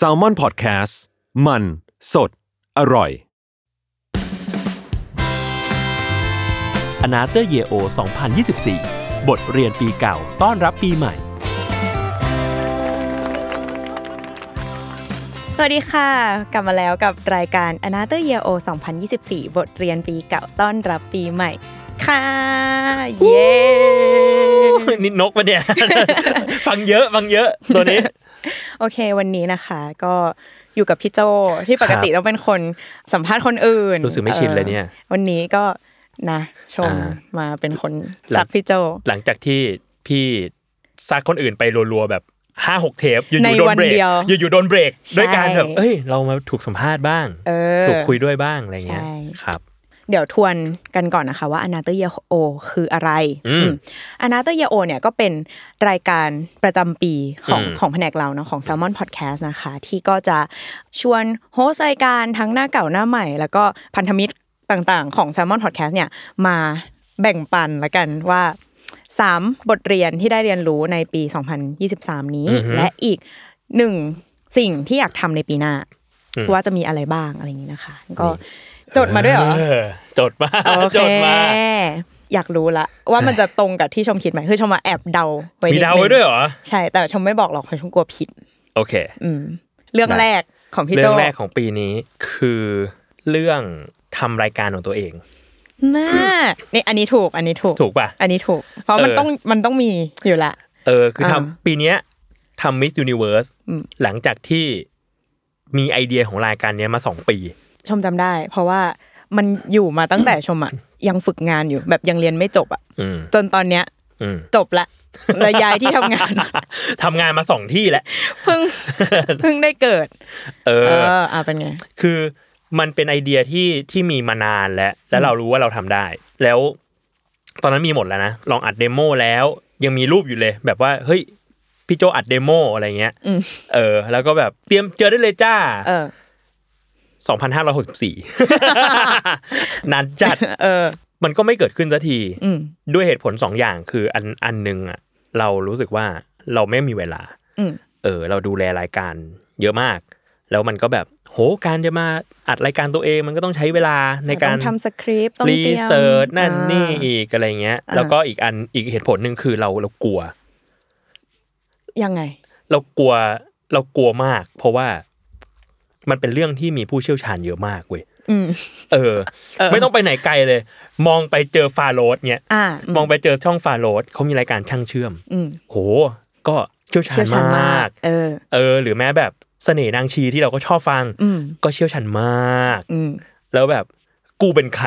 Salmon Podcast มันสดอร่อย Another Year Old 2024 บทเรียนปีเก่าต้อนรับปีใหม่สวัสดีค่ะกลับมาแล้วกับรายการ Another Year Old 2024 บทเรียนปีเก่าต้อนรับปีใหม่ค่ะเย้นี่นกป่ะเนี่ยฟังเยอะตัวนี้โอเควันนี้นะคะก็อยู่กับพี่โจที่ปกติต้องเป็นคนสัมภาษณ์คนอื่นรู้สึกไม่ชินเลยเนี่ยวันนี้ก็นะชมมาเป็นคนซักพี่โจหลังจากที่พี่ซักคนอื่นไปรัวๆแบบ5-6 เทปอยู่โดนเบรกด้วยการแบบเอ้ยเรามาถูกสัมภาษณ์บ้างถูกคุยด้วยบ้างอะไรเงี้ยครับเดี๋ยวทวนกันก่อนนะคะว่า Another Year Old คืออะไร Another Year Old เนี่ยก็เป็นรายการประจำปีของแผนกเราเนาะของ Salmon Podcast นะคะที่ก็จะชวนโฮสต์รายการทั้งหน้าเก่าหน้าใหม่แล้วก็พันธมิตรต่างๆของ Salmon Podcast เนี่ยมาแบ่งปันละกันว่า3 บทเรียนที่ได้เรียนรู้ในปี 2023 นี้และอีก1สิ่งที่อยากทำในปีหน้าว่าจะมีอะไรบ้างอะไรอย่างนี้นะคะก็จดมาด้วยเหรอจดมาอยากรู้ละว่ามันจะตรงกับที่ชมคิดไหมคือชมมาแอบเดาไว้นิดนึงมีเดาไว้ด้วยเหรอใช่แต่ชมไม่บอกหรอกเพราะชมกลัวผิดโอเคเรื่องแรกของพี่โจเรื่องแรกของปีนี้คือเรื่องทำรายการของตัวเองน่านี่อันนี้ถูกป่ะอันนี้ถูกเพราะมันต้องมีอยู่ละคือทำปีนี้ทำ Myth Universe หลังจากที่มีไอเดียของรายการนี้มา2 ปีชมจำได้เพราะว่ามันอยู่มาตั้งแต่ชมอ่ะยังฝึกงานอยู่แบบยังเรียนไม่จบอ่ะจนตอนเนี้ยจบละแล้วย้ายที่ทำงานมา2 ที่แล้วเพิ่งได้เกิดเป็นไงคือมันเป็นไอเดียที่มีมานานแล้วเรารู้ว่าเราทำได้แล้วตอนนั้นมีหมดแล้วนะลองอัดเดโมแล้วยังมีรูปอยู่เลยแบบว่าเฮ้ยพี่โจอัดเดโมอะไรเงี้ยแล้วก็แบบเตรียมเจอได้เลยจ้า2564 นานจัดมันก็ไม่เกิดขึ้นสักทีด้วยเหตุผล2 อย่างคืออันนึงอ่ะเรารู้สึกว่าเราไม่มีเวลาเราดูแลรายการเยอะมากแล้วมันก็แบบโหการจะมาอัดรายการตัวเองมันก็ต้องใช้เวลาในการทำสคริปต์ต้องรีเสิร์ชนั่นนี่อีกอะไรเงี้ยแล้วก็อีกเหตุผลนึงคือเรากลัวยังไงเรากลัวมากเพราะว่ามันเป็นเรื่องที่มีผู้เชี่ยวชาญเยอะมากเว้ยไม่ต้องไปไหนไกลเลยมองไปเจอฟาโรสเนี่ยมองไปเจอช่องฟาโรสเขามีรายการช่างเชื่อมโหก็เชี่ยวชาญมากหรือแม้แบบเสน่ห์นางชีที่เราก็ชอบฟังก็เชี่ยวชาญมากแล้วแบบกูเป็นใคร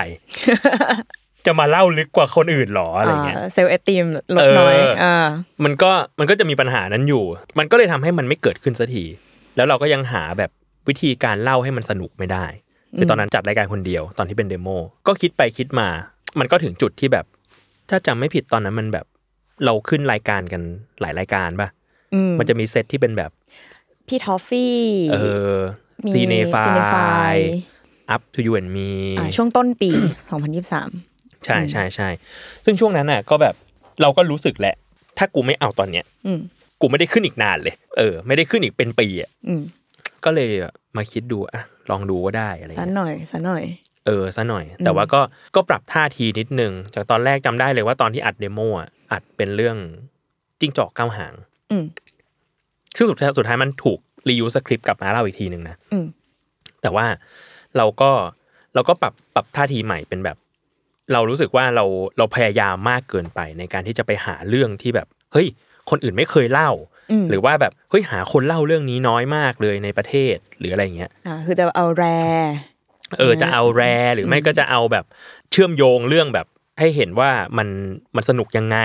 จะมาเล่าลึกกว่าคนอื่นหรออะไรเงี้ยเซลล์เอติมลดน้อยมันก็จะมีปัญหานั้นอยู่มันก็เลยทำให้มันไม่เกิดขึ้นสักทีแล้วเราก็ยังหาแบบวิธีการเล่าให้มันสนุกไม่ได้คือตอนนั้นจัดรายการคนเดียวตอนที่เป็นเดโมก็คิดไปคิดมามันก็ถึงจุดที่แบบถ้าจำไม่ผิดตอนนั้นมันแบบเราขึ้นรายการกันหลายรายการป่ะมันจะมีเซตที่เป็นแบบพี่ทอฟฟี่ซีเนฟายอัพทูยูแอนด์มีช่วงต้นปี 2023 ใช่ซึ่งช่วงนั้นน่ะก็แบบเราก็รู้สึกแหละถ้ากูไม่เอาตอนเนี้ยกูไม่ได้ขึ้นอีกนานเลยไม่ได้ขึ้นอีกเป็นปีอ่ะก็เลยมาคิดดูอ่ะลองดูก็ได้อะไรซะหน่อยแต่ว่าก็ปรับท่าทีนิดนึงจากตอนแรกจำได้เลยว่าตอนที่อัดเดโมอ่ะอัดเป็นเรื่องจิ้งจอกเก้าหางซึ่งสุดท้ายมันถูกรียูสคริปต์กลับมาเล่าอีกทีนึงนะแต่ว่าเราก็ปรับท่าทีใหม่เป็นแบบเรารู้สึกว่าเราพยายามมากเกินไปในการที่จะไปหาเรื่องที่แบบเฮ้ยคนอื่นไม่เคยเล่าหรือว่าแบบเฮ้ยหาคนเล่าเรื่องนี้น้อยมากเลยในประเทศหรืออะไรเงี้ยคือจะเอาแรจะเอาแรหรือไม่ก็จะเอาแบบเชื่อมโยงเรื่องแบบให้เห็นว่ามันสนุกยังไง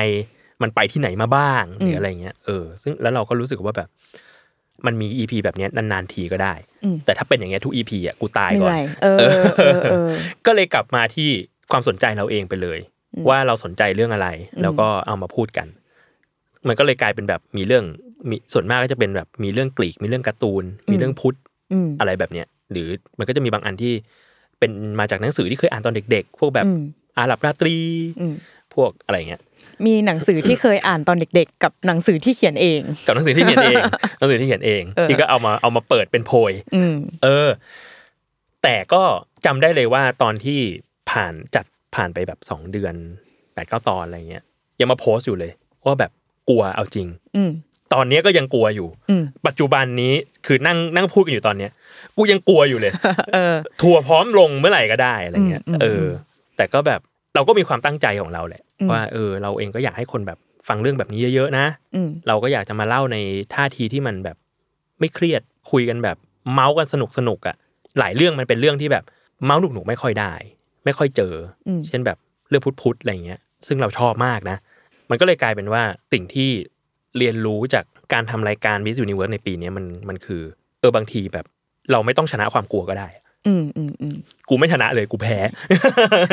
มันไปที่ไหนมาบ้างหรืออะไรเงี้ยซึ่งแล้วเราก็รู้สึกว่าแบบมันมี EP แบบนี้นานๆทีก็ได้แต่ถ้าเป็นอย่างเงี้ยทุก EP อ่ะกูตายก่อนก็เลยกลับมาที่ความสนใจเราเองไปเลยว่าเราสนใจเรื่องอะไรแล้วก็เอามาพูดกันมันก็เลยกลายเป็นแบบมีเรื่องมีส่วนมากก็จะเป็นแบบมีเรื่องกรีกมีเรื่องการ์ตูนมีเรื่องพุทธอะไรแบบเนี้ยหรือมันก็จะมีบางอันที่เป็นมาจากหนังสือที่เคยอ่านตอนเด็กๆพวกแบบอาหรับราตรีพวกอะไรเงี้ย มีหนังสือที่เคยอ่านตอนเด็กๆกับหนังสือที่เขียนเองกับหนังสือที่เขียนเองหนังสือที่เขียนเองที่ก็เอามาเปิดเป็นโพยแต่ก็จำได้เลยว่าตอนที่ผ่านไปแบบ2เดือน 8-9 ตอนอะไรเงี้ยยังมาโพสต์อยู่เลยว่าแบบกลัวเอาจริงตอนนี้ก็ยังกลัวอยู่ปัจจุบันนี้คือนั่งพูดกันอยู่ตอนเนี้ยกูยังกลัวอยู่เลยทัวร์พร้อมลงเมื่อไหร่ก็ได้อะไรเงี้ยแต่ก็แบบเราก็มีความตั้งใจของเราแหละว่าเราเองก็อยากให้คนแบบฟังเรื่องแบบนี้เยอะๆนะเราก็อยากจะมาเล่าในท่าทีที่มันแบบไม่เครียดคุยกันแบบเมาส์กันสนุกๆอ่ะหลายเรื่องมันเป็นเรื่องที่แบบเมาส์หนุกๆไม่ค่อยได้ไม่ค่อยเจอเช่นแบบเรื่องพุทธๆอะไรเงี้ยซึ่งเราชอบมากนะมันก็เลยกลายเป็นว่าสิ่งที่เรียนรู้จากการทำรายการ Myth Universe ในปีนี้มันคือบางทีแบบเราไม่ต้องชนะความกลัวก็ได้กูไม่ชนะเลยกูแพ้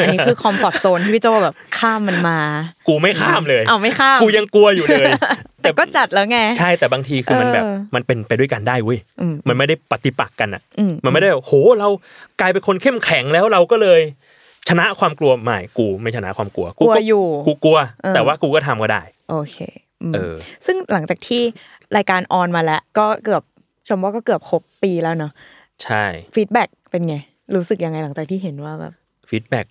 อันนี้คือคอมฟอร์ตโซนที่พี่โจแบบข้ามมันมากูไม่ข้ามเลยอ้าวไม่ข้ามกูยังกลัวอยู่เลยแต่ก็จัดแล้วไงใช่แต่บางทีคือมันแบบมันเป็นไปด้วยกันได้เว้ยมันไม่ได้ปฏิปักษ์กันอ่ะมันไม่ได้โหเรากลายเป็นคนเข้มแข็งแล้วเราก็เลยชนะความกลัวไม่กูไม่ชนะความกลัวกูก็อยู่กูกลัวแต่ว่ากูก็ทำก็ได้โอเคซึ่งหลังจากที่รายการออนมาแล้วก็เกือบชมว่าก็เกือบครบปีแล้วเนาะใช่ฟีดแบ็กเป็นไงรู้สึกยังไงหลังจากที่เห็นว่าแบบฟีดแบ็ก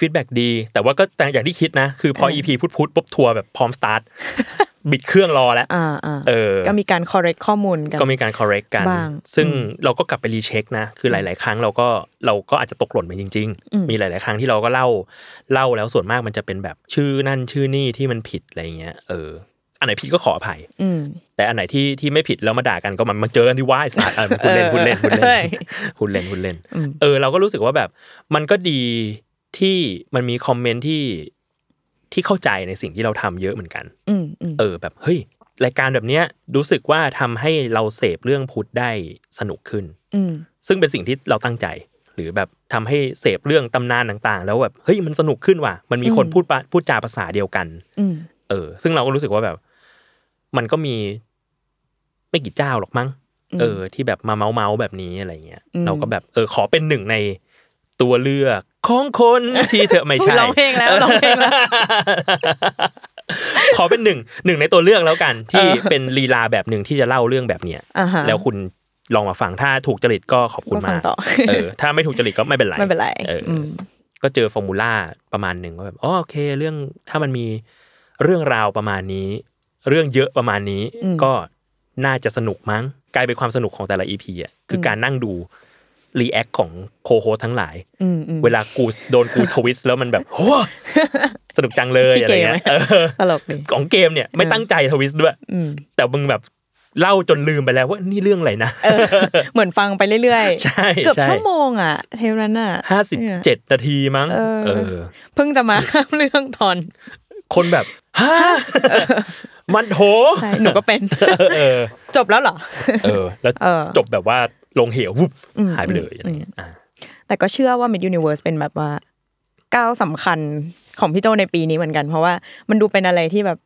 ฟีดแบ็กดีแต่ว่าก็แต่อย่างที่คิดนะคือพอ EP พูดปุ๊บทัวร์แบบพร้อมสตาร์ทบิดเครื่องรอแล้วก็มีการ correct ข้อมูลกันก็มีการ correct กันซึ่งเราก็กลับไปรีเช็คนะคือหลายๆครั้งเราก็อาจจะตกหล่นไปจริงๆมีหลายๆครั้งที่เราก็เล่าแล้วส่วนมากมันจะเป็นแบบชื่อนั่นชื่อนี่ที่มันผิดอะไรเงี้ยอันไหนผิดก็ขออภัยแต่อันไหนที่ไม่ผิดแล้วมาด่ากันก็มันเจอกันที่ว่าไอ้สัตว์คุณเล่นเราก็รู้สึกว่าแบบมันก็ดีที่มันมีคอมเมนต์ที่เข้าใจในสิ่งที่เราทำเยอะเหมือนกันแบบเฮ้ยรายการแบบเนี้ยรู้สึกว่าทำให้เราเสพเรื่องพุทธได้สนุกขึ้นซึ่งเป็นสิ่งที่เราตั้งใจหรือแบบทำให้เสพเรื่องตำนานต่างๆแล้วแบบเฮ้ยมันสนุกขึ้นว่ะมันมีคนพูดจาภาษาเดียวกันซึ่งเราก็รู้สึกว่าแบบมันก็มีไม่กี่เจ้าหรอกมั้งที่แบบมาเมาแบบนี้อะไรเงี้ยเราก็แบบขอเป็นหนึ่งในตัวเลือกของคนที่เธอไม่ใช่ร้องเพลงแล้วขอเป็นหนึ่งในตัวเลือกแล้วกันที่เป็นลีลาแบบหนึ่งที่จะเล่าเรื่องแบบเนี้ยแล้วคุณลองมาฟังถ้าถูกจริตก็ขอบคุณมากถ้าไม่ถูกจริตก็ไม่เป็นไรก็เจอฟอร์มูล่าประมาณหนึ่งว่าแบบโอเคเรื่องถ้ามันมีเรื่องราวประมาณนี้เรื่องเยอะประมาณนี้ก็น่าจะสนุกมั้งกลายเป็นความสนุกของแต่ละ EP อ่ะคือการนั่งดูรีแอคของโคโฮสทั้งหลายเวลากูโดนกูทวิสต์แล้วมันแบบโหสนุกจังเลยอะไรเงี้ยตลกดีของเกมเนี่ยไม่ตั้งใจทวิสต์ด้วยแต่มึงแบบเล่าจนลืมไปแล้วว่านี่เรื่องอะไรนะเหมือนฟังไปเรื่อยๆใช่เกือบชั่วโมงอ่ะเทปนั้นน่ะ57นาทีมั้งเพิ่งจะมาเรื่องตอนคนแบบฮะมันโหใช่หนูก็เป็นจบแล้วเหรอแล้วจบแบบว่าลงเหววุบหายไปเลยอะไรเงี้ยแต่ก็เชื่อว่า Myth Universe เป็นแบบว่าก้าวสำคัญของพี่โจในปีนี้เหมือนกันเพราะว่ามันดูเป็นอะไรที่แบบ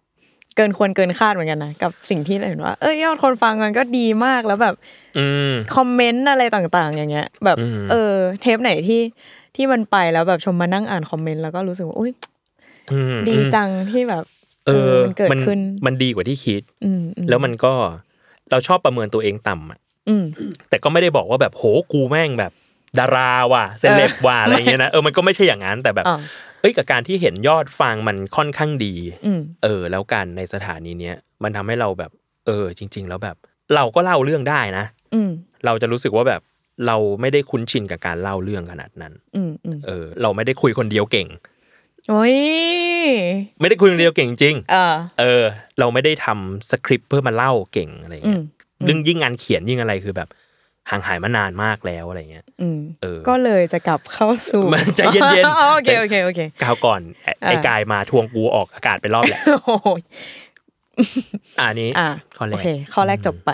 เกินควรเกินคาดเหมือนกันนะกับสิ่งที่เราเห็นว่าเยอดคนฟังมันก็ดีมากแล้วแบบคอมเมนต์อะไรต่างๆอย่างเงี้ยแบบเทปไหนที่มันไปแล้วแบบชมมานั่งอ่านคอมเมนต์แล้วก็รู้สึกว่าอุ๊ยดีจังที่แบบมันเกิดขึ้นมันดีกว่าที่คิดแล้วมันก็เราชอบประเมินตัวเองต่ำอ่ะแต่ก็ไม่ได้บอกว่าแบบโหกูแม่งแบบดาราว่ะเซเลบว่ะอะไรเงี้ยนะมันก็ไม่ใช่อย่างนั้นแต่แบบกับการที่เห็นยอดฟังมันค่อนข้างดีแล้วกันในสถานีเนี้ยมันทำให้เราแบบจริงๆแล้วแบบเราก็เล่าเรื่องได้นะเราจะรู้สึกว่าแบบเราไม่ได้คุ้นชินกับการเล่าเรื่องขนาดนั้นเราไม่ได้คุยคนเดียวเก่งโอ้ยไม่ได้คุยคนเดียวเก่งจริงเราไม่ได้ทำสคริปต์เพื่อมาเล่าเก่งอะไรเงี้ยเรื่องยิ่งงานเขียนยิ่งอะไรคือแบบห่างหายมานานมากแล้วอะไรเงี้ยก็เลยจะกลับเข้าสู่มันจะเย็นๆโอเคคราวก่อนไอ้กายมาทวงกูออกอากาศไปรอบแหละอันนี้ข้อแรกจบไป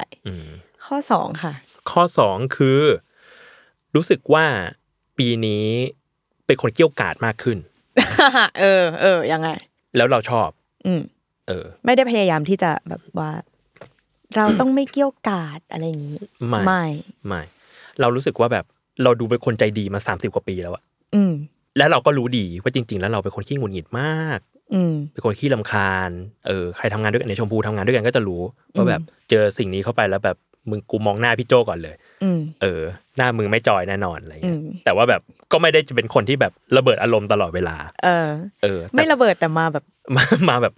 ข้อ2ค่ะข้อ2คือรู้สึกว่าปีนี้เป็นคนเกรี้ยวกราดมากขึ้นยังไงแล้วเราชอบไม่ได้พยายามที่จะแบบว่าเราต้องไม่เกี่ยวกาดอะไรอย่างงี้ไม่เรารู้สึกว่าแบบเราดูเป็นคนใจดีมา30 กว่าปีแล้วอะแล้วเราก็รู้ดีว่าจริงๆแล้วเราเป็นคนขี้หงุดหงิดมาก เป็นคนขี้รำคาญใครทำงานด้วยกันในชมพูทำงานด้วยกันก็จะรู้ว่าแบบเจอสิ่งนี้เข้าไปแล้วแบบมึงกูมองหน้าพี่โจก่อนเลยหน้ามึงไม่จอยแน่นอนอะไรเงี้ยแต่ว่าแบบก็ไม่ได้จะเป็นคนที่แบบระเบิดอารมณ์ตลอดเวลาไม่ระเบิดแต่มาแบบมาแบบ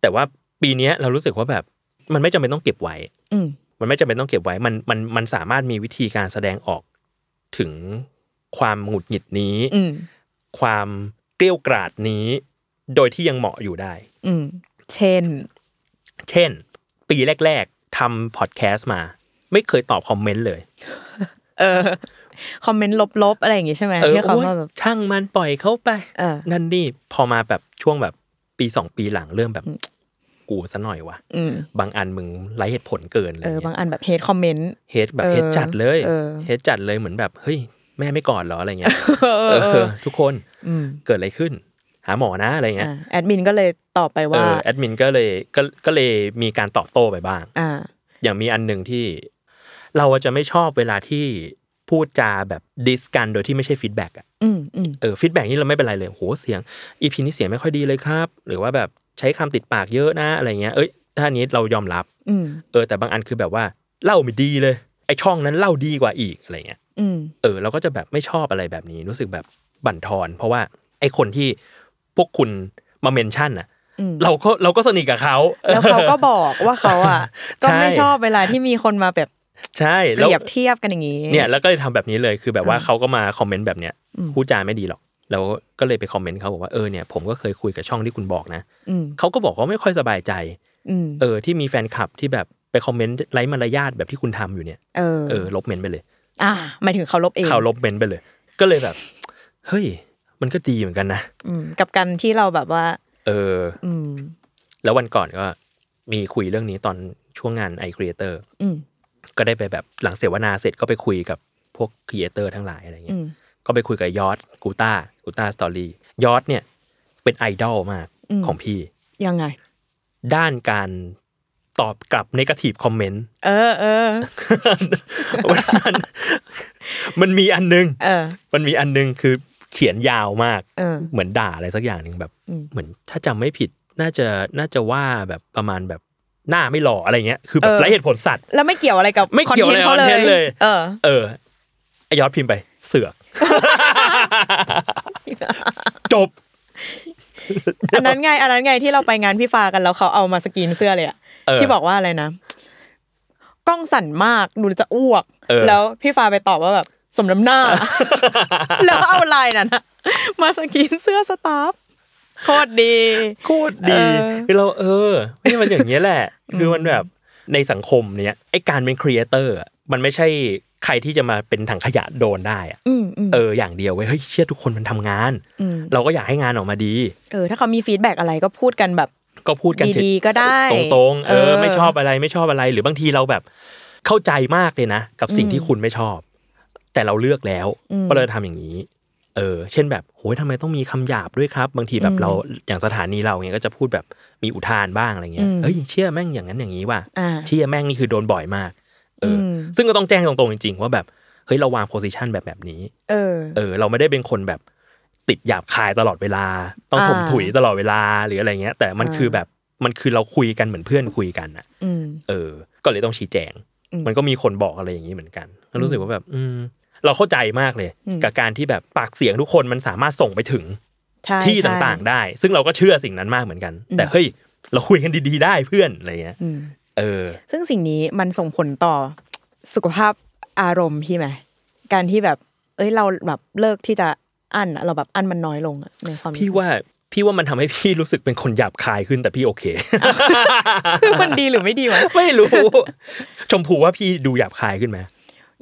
แต่ว่าปีนี้เรารู้สึกว่าแบบมันไม่จำเป็นต้องเก็บไว้มันสามารถมีวิธีการแสดงออกถึงความหงุดหงิดนี้ความเกลี้ยกล่อมนี้โดยที่ยังเหมาะอยู่ได้เช่นปีแรกๆทำพอดแคสต์มาไม่เคยตอบคอมเมนต์เลยคอมเมนต์ลบๆอะไรอย่างงี้ใช่ไหมที่เขาแบบช่างมันปล่อยเข้าไปนั่นนี่พอมาแบบช่วงแบบปี2ปีหลังเริ่มแบบกูซะหน่อยวะบางอันมึงไร้เหตุผลเกินอะไรเงี้ยบางอันแบบเฮดคอมเมนต์เฮดแบบเฮดจัดเลยเหมือนแบบเฮ้ยแม่ไม่กอดหรออะไรเงี้ยทุกคนเกิดอะไรขึ้นหาหมอนะอะไรเงี้ยแอดมินก็เลยตอบไปว่าแอดมินก็เลยมีการตอบโต้ไปบ้างอย่างมีอันนึงที่เราจะไม่ชอบเวลาที่พูดจาแบบดิสกันโดยที่ไม่ใช่ฟีดแบ็กอ่ะฟีดแบ็กนี่เราไม่เป็นไรเลยโหเสียงอีพีนี้เสียงไม่ค่อยดีเลยครับหรือว่าแบบใช้คำติดปากเยอะนะอะไรเงี้ยถ้านี้เรายอมรับแต่บางอันคือแบบว่าเล่าไม่ดีเลยไอช่องนั้นเล่าดีกว่าอีกอะไรเงี้ยเราก็จะแบบไม่ชอบอะไรแบบนี้รู้สึกแบบบั่นทอนเพราะว่าไอคนที่พวกคุณมาเมนชั่นอ่ะเราก็สนิทกับเขาแล้วเขาก็บอกว่าเขาอ่ะก็ไม่ชอบเวลาที่มีคนมาแบบใช่เปรียบเทียบกันอย่างนี้เนี่ยแล้วก็เลยทำแบบนี้เลยคือแบบว่าเขาก็มาคอมเมนต์แบบเนี้ยพูดจาไม่ดีหรอกแล้วก็เลยไปคอมเมนต์เขาบอกว่าเนี่ยผมก็เคยคุยกับช่องที่คุณบอกนะเขาก็บอกว่าไม่ค่อยสบายใจที่มีแฟนคลับที่แบบไปคอมเมนต์ไร้มารยาทแบบที่คุณทำอยู่เนี่ยลบเมนต์ไปเลยหมายถึงเขาลบเองเขาลบเมนต์ไปเลยก็เลยแบบเฮ้ยมันก็ดีเหมือนกันนะกับการที่เราแบบว่าแล้ววันก่อนก็มีคุยเรื่องนี้ตอนช่วงงานไอครีเอเตอร์ก็ได้ไปแบบหลังเสวนาเสร็จก็ไปคุยกับพวกครีเอเตอร์ทั้งหลายอะไรเงี้ยก็ไปคุยกับยอดกูต้าสตอรี่ยอดเนี่ยเป็นไอดอลมากของพี่ยังไงด้านการตอบกลับเนกาทีฟคอมเมนต์มันมีอันนึงคือเขียนยาวมากเหมือนด่าอะไรสักอย่างนึงแบบเหมือนถ้าจำไม่ผิดน่าจะว่าแบบประมาณแบบหน้าไม่หล่ออะไรเงี้ยคือแบบไร้เหตุผลสัตว์แล้วไม่เกี่ยวอะไรกับคอนเทนต์เขาเลยไอ้ยอดพิมพ์ไปเสือกจบอันนั้นไงที่เราไปงานพี่ฟ้ากันแล้วเขาเอามาสกรีนเสื้อเลยอะที่บอกว่าอะไรนะกล้องสั่นมากดูจะอ้วกแล้วพี่ฟ้าไปตอบว่าแบบสมน้ำหน้าแล้วเอาลายนั้นมาสกรีนเสื้อสตาฟโคตรดีคือเราไม่ใช่มันอย่างนี้แหละคือมันแบบในสังคมเนี้ยไอ้การเป็นครีเอเตอร์มันไม่ใช่ใครที่จะมาเป็นถังขยะโดนได้อ่ะอย่างเดียวเว้ยเฮ้ยเชื่อทุกคนมันทำงานเราก็อยากให้งานออกมาดีถ้าเขามีฟีดแบ็กอะไรก็พูดกันแบบก็พูดกันดีๆก็ได้ตรงๆไม่ชอบอะไรหรือบางทีเราแบบเข้าใจมากเลยนะกับสิ่งที่คุณไม่ชอบแต่เราเลือกแล้วว่าเราจะทำอย่างนี้เช่นแบบโหยทำไมต้องมีคำหยาบด้วยครับบางทีแบบเราอย่างสถานีเราเนี่ยก็จะพูดแบบมีอุทานบ้างอะไรเงี้ยเฮ้ยเชื่อแม่งอย่างนั้นอย่างนี้ว่ะเชื่อแม่งนี่คือโดนบ่อยมากซึ่งก็ต้องแจ้งตรงๆจริงๆว่าแบบเฮ้ยเราวางโพสิชันแบบนี้เราไม่ได้เป็นคนแบบติดหยาบคายตลอดเวลาต้องถมถุยตลอดเวลาหรืออะไรเงี้ยแต่มันคือแบบมันคือเราคุยกันเหมือนเพื่อนคุยกันอ่ะก็เลยต้องชี้แจงมันก็มีคนบอกอะไรอย่างนี้เหมือนกันรู้สึกว่าแบบเราเข้าใจมากเลยกับการที่แบบปากเสียงทุกคนมันสามารถส่งไปถึงที่ต่างๆได้ซึ่งเราก็เชื่อสิ่งนั้นมากเหมือนกันแต่เฮ้ยเราคุยกันดีๆได้เพื่อนอะไรเงี้ยซึ่งสิ่งนี้มันส่งผลต่อสุขภาพอารมณ์พี่ไหมการที่แบบเราแบบเลิกที่จะอั้นเราแบบอั้นมันน้อยลงในความพี่ว่ามันทำให้พี่รู้สึกเป็นคนหยาบคายขึ้นแต่พี่โอเคคือมันดีหรือไม่ดีวะไม่รู้ชมพูว่าพี่ดูหยาบคายขึ้นไหม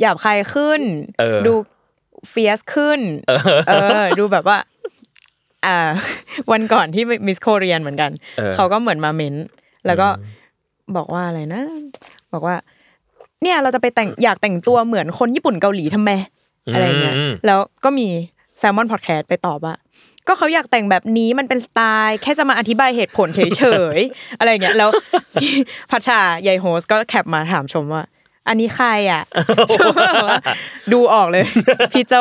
หยาบคายขึ้นดูเฟียสขึ้นดูแบบว่าวันก่อนที่มิสโคเรียนเหมือนกันเขาก็เหมือนมาเม้นแล้วก็บอกว่าอะไรนะบอกว่าเนี่ยเราจะไปอยากแต่งตัวเหมือนคนญี่ปุ่นเกาหลีทำไมอะไรเงี้ยแล้วก็มี Salmon Podcast ไปตอบว่าก็เขาอยากแต่งแบบนี้มันเป็นสไตล์แค่จะมาอธิบายเหตุผลเฉยๆ อะไรเงี้ยแล้วพัชชายายโฮสก็แคปมาถามชมว่า อันนี้ใครอ่ะดูออกเลยพี่โจ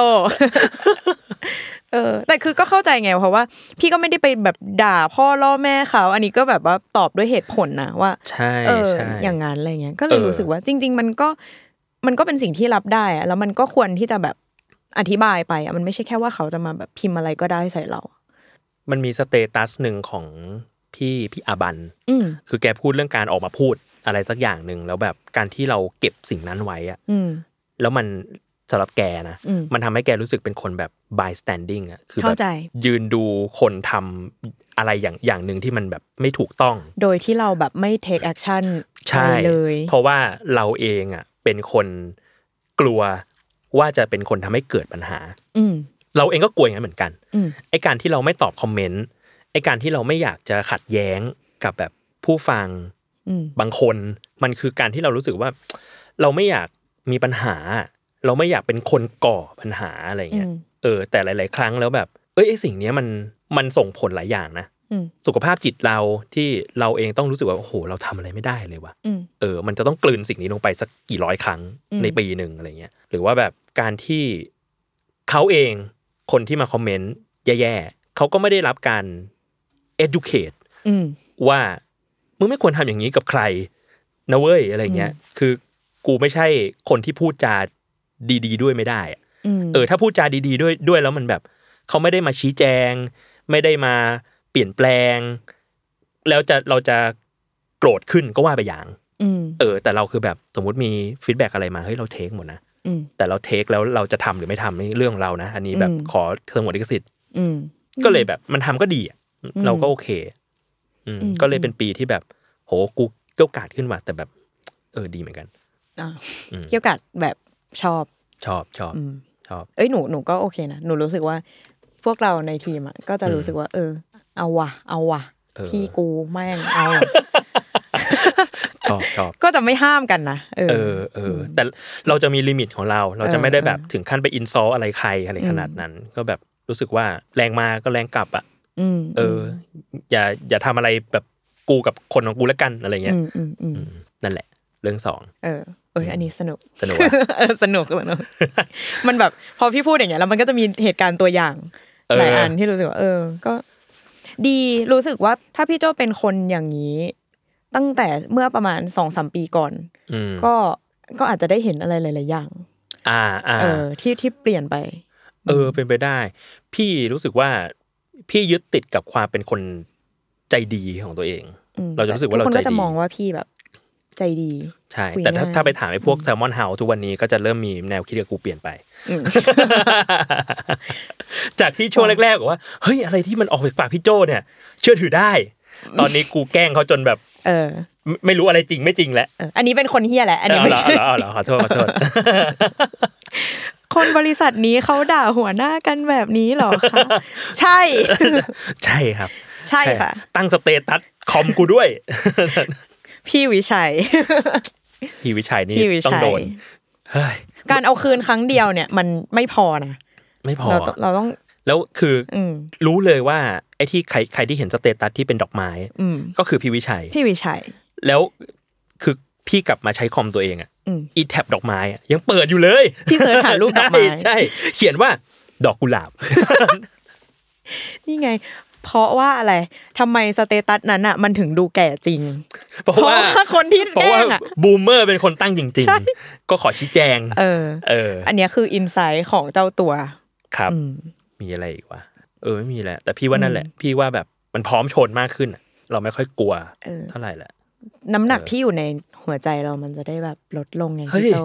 แต่คือก็เข้าใจไงเพราะว่าพี่ก็ไม่ได้ไปแบบด่าพ่อล่อแม่เขาอันนี้ก็แบบว่าตอบด้วยเหตุผลนะว่าใช่อย่างงั้นอะไรเงี้ยก็เลยรู้สึกว่าจริงๆมันก็เป็นสิ่งที่รับได้อะแล้วมันก็ควรที่จะแบบอธิบายไปอะมันไม่ใช่แค่ว่าเขาจะมาแบบพิมพ์อะไรก็ได้ใส่เรามันมีสเตตัสหนึ่งของพี่อาบันคือแกพูดเรื่องการออกมาพูดอะไรสักอย่างนึงแล้วแบบการที่เราเก็บสิ่งนั้นไว้อะแล้วมันสำหรับแกนะมันทำให้แกรู้สึกเป็นคนแบบ bystanding อ่ะคือแบบยืนดูคนทำอะไรอย่างนึงที่มันแบบไม่ถูกต้องโดยที่เราแบบไม่ take action อะไรเลยเพราะว่าเราเองอ่ะเป็นคนกลัวว่าจะเป็นคนทำให้เกิดปัญหาเราเองก็กลัวอย่างนั้นเหมือนกันไอ้การที่เราไม่ตอบคอมเมนต์ไอ้การที่เราไม่อยากจะขัดแย้งกับแบบผู้ฟังบางคนมันคือการที่เรารู้สึกว่าเราไม่อยากมีปัญหาเราไม่อยากเป็นคนก่อปัญหาอะไรเงี้ยแต่หลายๆครั้งแล้วแบบไอ้สิ่งนี้มันส่งผลหลายอย่างนะสุขภาพจิตเราที่เราเองต้องรู้สึกว่าโอ้โหเราทำอะไรไม่ได้เลยว่ะมันจะต้องกลืนสิ่งนี้ลงไปสักกี่ร้อยครั้งในปีนึงอะไรเงี้ยหรือว่าแบบการที่เขาเองคนที่มาคอมเมนต์แย่ๆเขาก็ไม่ได้รับการ educate ว่ามึงไม่ควรทำอย่างนี้กับใครนะเว้ยอะไรเงี้ยคือกูไม่ใช่คนที่พูดจาดีๆด้วยไม่ได้ถ้าพูดจาดีๆด้วยแล้วมันแบบเขาไม่ได้มาชี้แจงไม่ได้มาเปลี่ยนแปลงแล้วเราจะโกรธขึ้นก็ว่าไปอย่างแต่เราคือแบบสมมุติมีฟีดแบ็กอะไรมาเฮ้ยเราเทคหมดนะแต่เราเทคแล้วเราจะทำหรือไม่ทำนี่เรื่องของเรานะอันนี้แบบขอเทิงหมดลิขสิทธิ์ก็เลยแบบมันทำก็ดีเราก็โอเคก็เลยเป็นปีที่แบบโหกูเกี่ยวกาดขึ้นว่ะแต่แบบดีเหมือนกันเกี่ยวกาดแบบชอบเอ้ยหนูก็โอเคนะหนูรู้สึกว่าพวกเราในทีมอ่ะก็จะรู้สึกว่าเอาว่ะพี่กูแม่งเอาชอบก็จะไม่ห้ามกันนะแต่เราจะมีลิมิตของเราจะไม่ได้แบบถึงขั้นไปอินซอลอะไรใครอะไรขนาดนั้นก็แบบรู้สึกว่าแรงมาก็แรงกลับอ่ะอย่าทำอะไรแบบกูกับคนของกูแล้วกันอะไรเงี้ยนั่นแหละเรื่องสองอันนี้สนุกสนุกมันแบบพอพี่พูดอย่างเงี้ยแล้วมันก็จะมีเหตุการณ์ตัวอย่างหลายอันที่รู้สึกว่าก็ดีรู้สึกว่าถ้าพี่โจ้เป็นคนอย่างนี้ตั้งแต่เมื่อประมาณ 2-3 ปีก่อนก็อาจจะได้เห็นอะไรหลายๆอย่างที่เปลี่ยนไปเป็นไปได้พี่รู้สึกว่าพี่ยึดติดกับความเป็นคนใจดีของตัวเองเราจะรู้สึกว่าเราใจดีคนก็จะมองว่าพี่แบบใจดีใช่แต่ถ้าไปถามไอ้พวก Salmon House ทุกวันนี้ก็จะเริ่มมีแนวคิดกับกูเปลี่ยนไป จากที่ช่วงแรกๆบอกว่าเฮ้ยอะไรที่มันออกจากปากพี่โจ้เนี่ยเชื่อถือได้ตอนนี้กูแกล้งเขาจนแบบไม่รู้อะไรจริงไม่จริงแหละอันนี้เป็นคนเหี้ยแหละอันนี้ไม่ใช่อ๋อขอโทษคนบริษัทนี้เขาด่าหัวหน้ากันแบบนี้หรอคะใช่ใช่ครับใช่ค่ะตั้งสเตตัสคอมกูด้วยพี่วิชัยนี่ต้องโดนการเอาคืนครั้งเดียวเนี่ยมันไม่พอเราต้องแล้วคือรู้เลยว่าไอ้ที่ใครที่เห็นสเตตัสที่เป็นดอกไม้ก็คือพี่วิชัยแล้วคือพี่กลับมาใช้คอมตัวเองอ่ะอีแท็บดอกไม้ยังเปิดอยู่เลยที่เสิร์ชหารูปดอกไม้ใช่เขียนว่าดอกกุหลาบนี่ไงเพราะว่าอะไรทำไมสเตตัสนั้นอ่ะมันถึงดูแก่จริงเพราะว่าคนที่แกล้งอ่ะบูมเมอร์เป็นคนตั้งจริงๆก็ขอชี้แจงอันนี้คืออินไซต์ของเจ้าตัวครับมีอะไรอีกวะไม่มีแหละแต่พี่ว่านั่นแหละพี่ว่าแบบมันพร้อมชนมากขึ้นเราไม่ค่อยกลัวเท่าไหร่แหละน้ำหนักที่อยู่ในหัวใจเรามันจะได้แบบลดลงไงพี่โจ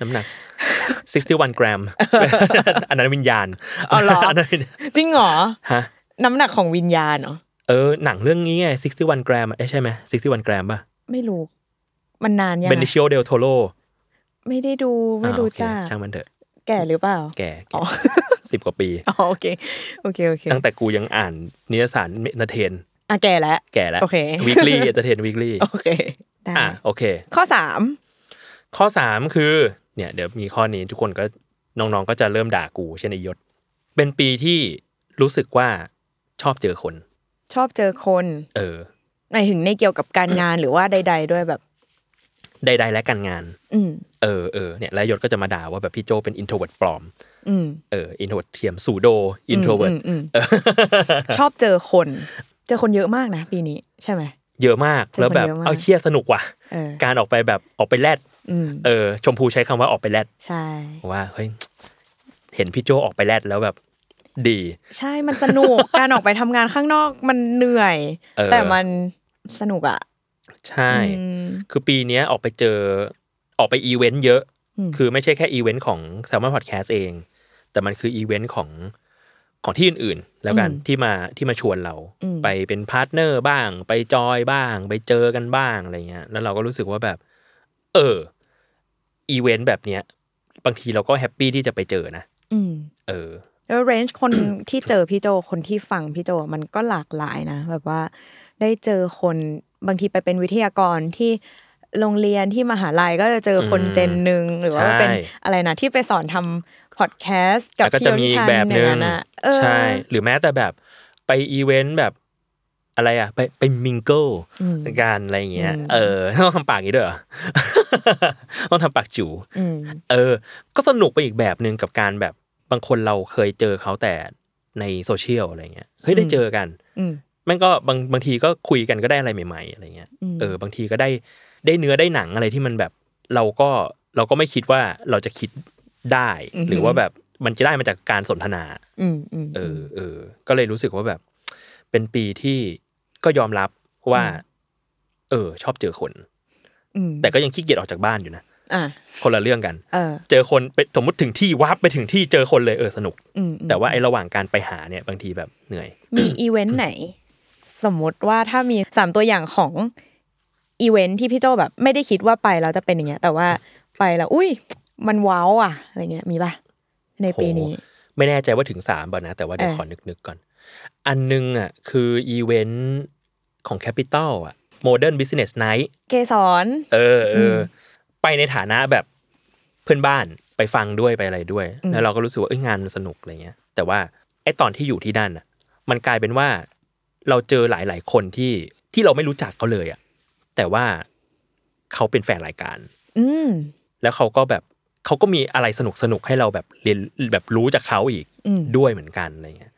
น้ำหนัก61 กรัมอันนั้นวิญญาณอ๋อเหรอจริงเหรอฮะน้ำหนักของวิญญาณเหรอหนังเรื่องนี้ไง61 กรัมใช่ไหม61 กรัมป่ะไม่รู้มันนานยังเบนิชิโอเดลโทโรไม่ได้ดูไม่รู้จ้าช่างมันเถอะแก่หรือเปล่าแก่อ๋อ10 กว่าปีอ๋อโอเคตั้งแต่กูยังอ่านนิยายสารเอนเตอร์เทนแก่แล้วโอเค weekly entertain weekly โอเคได้โอเคข้อ 3คือเนี่ยเดี๋ยวมีข้อนี้ทุกคนก็น้องๆก็จะเริ่มด่ากูเช่นไอ้ยศเป็นปีที่รู้สึกว่าชอบเจอคนหมายถึงในเกี่ยวกับการงานหรือว่าใดๆด้วยแบบ ใดๆและการงานเนี่ยแล้วยศก็จะมาด่าว่าแบบพี่โจเป็น introvert ปลอมintrovert เทียม pseudo introvert ชอบเจอคนเยอะมากนะปีนี้ใช่มั้ยเยอะมากแล้วแบบเอาเหี้ยสนุกว่ะการออกไปแบบออกไปแลดชมพูใช้คำว่าออกไปแลดใช่ว่าเฮ้ยเห็นพี่โจออกไปแลดแล้วแบบดีใช่มันสนุกการออกไปทำงานข้างนอกมันเหนื่อยแต่มันสนุกอ่ะใช่คือปีนี้ออกไปอีเวนต์เยอะคือไม่ใช่แค่อีเวนต์ของ Salmon Podcast เองแต่มันคืออีเวนต์ของที่อื่นๆแล้วกันที่มาชวนเราไปเป็นพาร์ทเนอร์บ้างไปจอยบ้างไปเจอกันบ้างอะไรเงี้ยแล้วเราก็รู้สึกว่าแบบอีเวนต์แบบเนี้ยบางทีเราก็แฮปปี้ที่จะไปเจอนะแล้วเรนจ์คน ที่เจอพี่โจคนที่ฟังพี่โจมันก็หลากหลายนะแบบว่าได้เจอคนบางทีไปเป็นวิทยากรที่โรงเรียนที่มหาลัยก็จะเจอคนเจนนึงหรือว่าเป็นอะไรนะที่ไปสอนทำพอดแคสต์กับพี่โจที่ทำเนี่ยนะใช่หรือแม้แต่แบบไปอีเวนต์แบบอะไรอ่ะไปมิงเกิลการอะไรอย่างเงี้ยต้องทำปากอย่างนี้ด้วยเหรอ ต้องทำปากจิ๋วก็สนุกไปอีกแบบนึงกับการแบบบางคนเราเคยเจอเขาแต่ในโซเชียลอะไรเงี้ยเฮ้ยได้เจอกันมันก็บางทีก็คุยกันก็ได้อะไรใหม่ๆอะไรเงี้ยบางทีก็ได้เนื้อได้หนังอะไรที่มันแบบเราก็ไม่คิดว่าเราจะคิดได้หรือว่าแบบมันจะได้มาจากการสนทนาก็เลยรู้สึกว่าแบบเป็นปีที่ก็ยอมรับว่าชอบเจอคนแต่ก็ยังขี้เกียจออกจากบ้านอยู่นะคนละเรื่องกันเจอคนสมมติถึงที่วับไปถึงที่เจอคนเลยสนุกแต่ว่าไอ้ระหว่างการไปหาเนี่ยบางทีแบบเหนื่อยมีอีเวนต์ไหนสมมติว่าถ้ามี3ตัวอย่างของอีเวนต์ที่พี่โจแบบไม่ได้คิดว่าไปแล้วจะเป็นอย่างเงี้ยแต่ว่าไปแล้วอุ้ยมันว้าวอ่ะอะไรเงี้ยมีป่ะในปีนี้ไม่แน่ใจว่าถึง3ป่ะนะแต่ว่าเดี๋ยวขอนึกๆก่อนอันนึงอ่ะคืออีเวนต์ของ Capital อ่ะ Modern Business Night เกสรไปในฐานะแบบเพื่อนบ้านไปฟังด้วยไปอะไรด้วยแล้วเราก็รู้สึกว่าเอ้ยงานมันสนุกอะไรเงี้ยแต่ว่าไอ้ตอนที่อยู่ที่นั่นน่ะมันกลายเป็นว่าเราเจอหลายๆคนที่เราไม่รู้จักเขาเลยอ่ะแต่ว่าเขาเป็นแฟนรายการแล้วเขาก็แบบเขาก็มีอะไรสนุกๆให้เราแบบเรียนแบบรู้จากเขาอีกด้วยเหมือนกันอะไรเงี้ย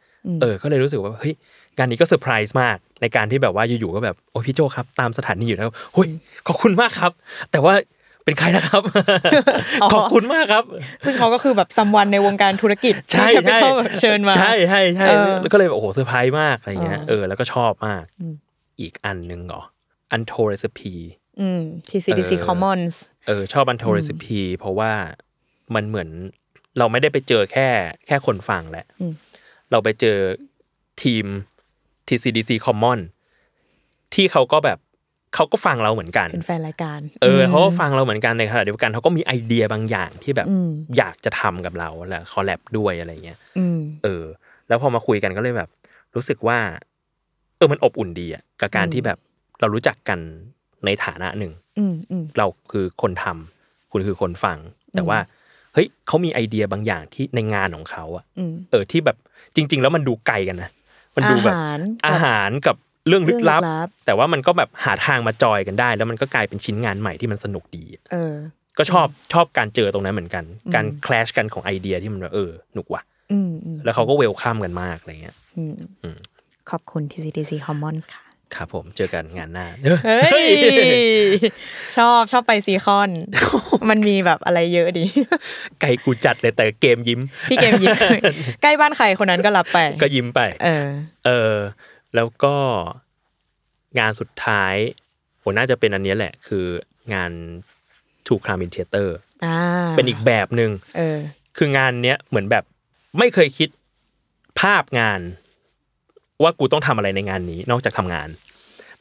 ก็เลยรู้สึกว่าเฮ้ยงานนี้ก็เซอร์ไพรส์มากในการที่แบบว่าอยู่ๆก็แบบโอ้พี่โจครับตามสถานีอยู่แล้วเฮ้ยขอบคุณมากครับแต่ว่าเป็นใครนะครับขอบคุณมากครับซึ่งเขาก็คือแบบซัมวันในวงการธุรกิจใช่ๆแบบเชิญมาใช่ๆๆแล้วก็เลยแบบโอ้โหเซอร์ไพรส์มากอะไรเงี้ยแล้วก็ชอบมากอีกอันนึงเหรออันโทเรซิปีTCDC Commons ชอบอันโทเรซิปีเพราะว่ามันเหมือนเราไม่ได้ไปเจอแค่คนฟังแหละเราไปเจอทีม TCDC Commons ที่เขาก็แบบเขาก็ฟังเราเหมือนกันเป็นแฟนรายการเขาก็ฟังเราเหมือนกันในขณะเดียวกันเขาก็มีไอเดียบางอย่างที่แบบอยากจะทำกับเราแล้วคอลแลบด้วยอะไรเงี้ยแล้วพอมาคุยกันก็เลยแบบรู้สึกว่ามันอบอุ่นดีอ่ะกับการที่แบบเรารู้จักกันในฐานะหนึ่งเราคือคนทำคุณคือคนฟังแต่ว่าเฮ้ยเขามีไอเดียบางอย่างที่ในงานของเขาอ่ะที่แบบจริงๆแล้วมันดูไกลกันนะมันดูแบบอาหารกับเรื่องลึกลับแต่ว่ามันก็แบบหาทางมาจอยกันได้แล้วมันก็กลายเป็นชิ้นงานใหม่ที่มันสนุกดีก็ชอบการเจอตรงนั้นเหมือนกันการแคลชกันของไอเดียที่มันหนุกว่ะแล้วเขาก็เวลคัมกันมากอะไรเงี้ยขอบคุณ TCDC Commons ค่ะครับผมเจอกันงานหน้าเฮ้ยชอบไปซีคอนมันมีแบบอะไรเยอะดีไก่กูจัดเลยแต่เกมยิ้มพี่เกมยิ้มใกล้บ้านใครคนนั้นก็รับไปก็ยิ้มไปแล้วก็งานสุดท้ายผมน่าจะเป็นอันนี้แหละคืองานทูครามินเทเตอร์เป็นอีกแบบนึงคืองานเนี้ยเหมือนแบบไม่เคยคิดภาพงานว่ากูต้องทำอะไรในงานนี้นอกจากทำงาน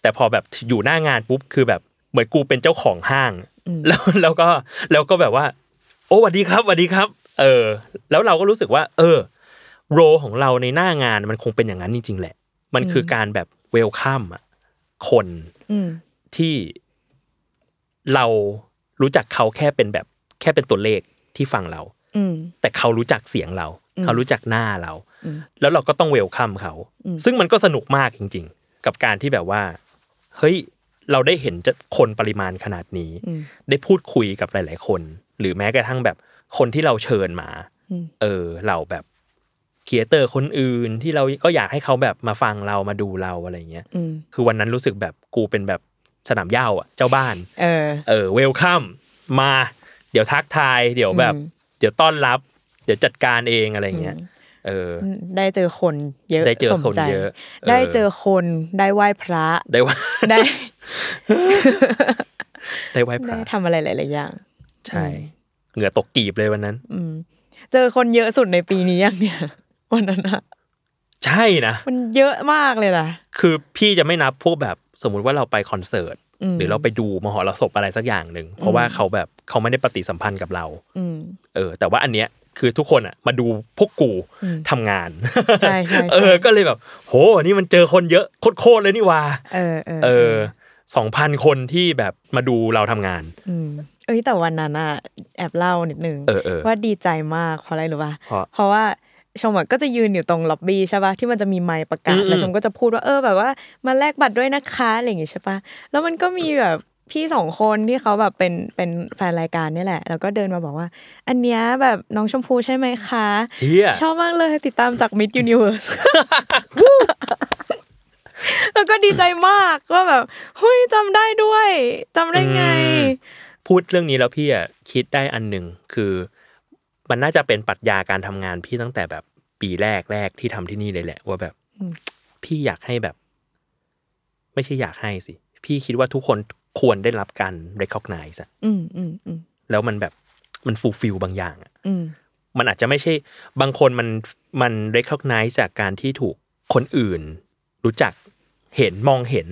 แต่พอแบบอยู่หน้างานปุ๊บคือแบบเหมือนกูเป็นเจ้าของห้างแล้วก็แบบว่าโอ้สวัสดีครับแล้วเราก็รู้สึกว่าโรของเราในหน้างานมันคงเป็นอย่างนั้นจริงๆแหละมันคือการแบบเวลคัมคนที่เรารู้จักเขาแค่เป็นตัวเลขที่ฟังเราแต่เขารู้จักเสียงเราเขารู้จักหน้าเราแล้วเราก็ต้องเวลคัมเขาซึ่งมันก็สนุกมากจริงๆกับการที่แบบว่าเฮ้ย เราได้เห็นคนปริมาณขนาดนี้ได้พูดคุยกับหลายๆคนหรือแม้กระทั่งแบบคนที่เราเชิญมาเราแบบครีเอเตอร์คนอื่นที่เราก็อยากให้เขาแบบมาฟังเรามาดูเราอะไรเงี้ยคือวันนั้นรู้สึกแบบกูเป็นแบบสนามหญ้าอ่ะเจ้าบ้านเวลคัมมาเดี๋ยวทักทายเดี๋ยวแบบเดี๋ยวต้อนรับเดี๋ยวจัดการเองอะไรเงี้ยได้เจอคนเยอะสมใจได้เจอคนได้ไหว้พระได้ไหว้พระได้ทำอะไรหลายๆอย่างใช่เหงื่อตกกีบเลยวันนั้นเจอคนเยอะสุดในปีนี้ยังเนี่ยวันนั้นอะใช่นะมันเยอะมากเลยนะคือพี่จะไม่นับพวกแบบสมมุติว่าเราไปคอนเสิร์ตหรือเราไปดูมหรสพอะไรสักอย่างนึงเพราะว่าเขาแบบเขาไม่ได้ปฏิสัมพันธ์กับเราแต่ว่าอันเนี้ยคือทุกคนอ่ะมาดูพวกกูทำงานใช่ๆก็เลยแบบโหนี่มันเจอคนเยอะโคตรๆเลยนี่ว่า2,000 คนที่แบบมาดูเราทำงานแต่วันนั้นอ่ะแอบเล่านิดนึงว่าดีใจมากเพราะอะไรหรือว่าเพราะว่าชมก็จะยืนอยู่ตรงล็อบบี้ใช่ป่ะที่มันจะมีไมค์ประกาศแล้วชมก็จะพูดว่าแบบว่ามาแลกบัตรด้วยนะคะอะไรอย่างงี้ใช่ป่ะแล้วมันก็มีแบบพี่2คนที่เขาแบบเป็นแฟนรายการนี่แหละแล้วก็เดินมาบอกว่าอันเนี้ยแบบน้องชมพูใช่ไหมคะชอบมากเลยติดตามจาก Myth Universe แล้วก็ดีใจมากก็แบบเฮ้ยจำได้ด้วยจำได้ไงพูดเรื่องนี้แล้วพี่อ่ะคิดได้อันนึงคือมันน่าจะเป็นปรัชญาการทำงานพี่ตั้งแต่แบบปีแรกที่ทำที่นี่เลยแหละว่าแบบพี่อยากให้แบบไม่ใช่อยากให้สิพี่คิดว่าทุกคนควรได้รับการ recognize อ่ะแล้วมันแบบมัน fulfill บางอย่างอ่ะมันอาจจะไม่ใช่บางคนมัน recognize จากการที่ถูกคนอื่นรู้จักเห็นมองเห็น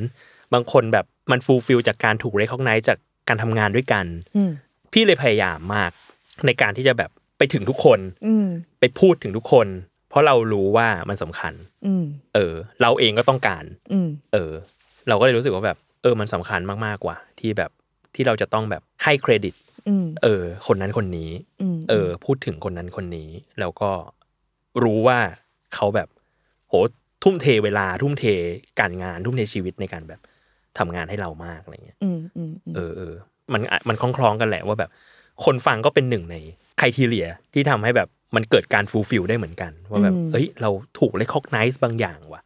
บางคนแบบมัน fulfill จากการถูก recognize จากการทำงานด้วยกันพี่เลยพยายามมากในการที่จะแบบไปถึงทุกคนไปพูดถึงทุกคนเพราะเรารู้ว่ามันสำคัญเราเองก็ต้องการเราก็เลยรู้สึกว่าแบบมันสำคัญมากๆกว่าที่แบบที่เราจะต้องแบบให้เครดิตคนนั้นคนนี้พูดถึงคนนั้นคนนี้แล้วก็รู้ว่าเขาแบบโหทุ่มเทเวลาทุ่มเทการงานทุ่มเทชีวิตในการแบบทำงานให้เรามากอะไรเงี้ยมันคล้องๆกันแหละว่าแบบคนฟังก็เป็นหนึ่งในcriteria ที่ทำให้แบบมันเกิดการ fulfill ได้เหมือนกันว่าแบบเอ้ยเราถูก recognize บางอย่างว่ะ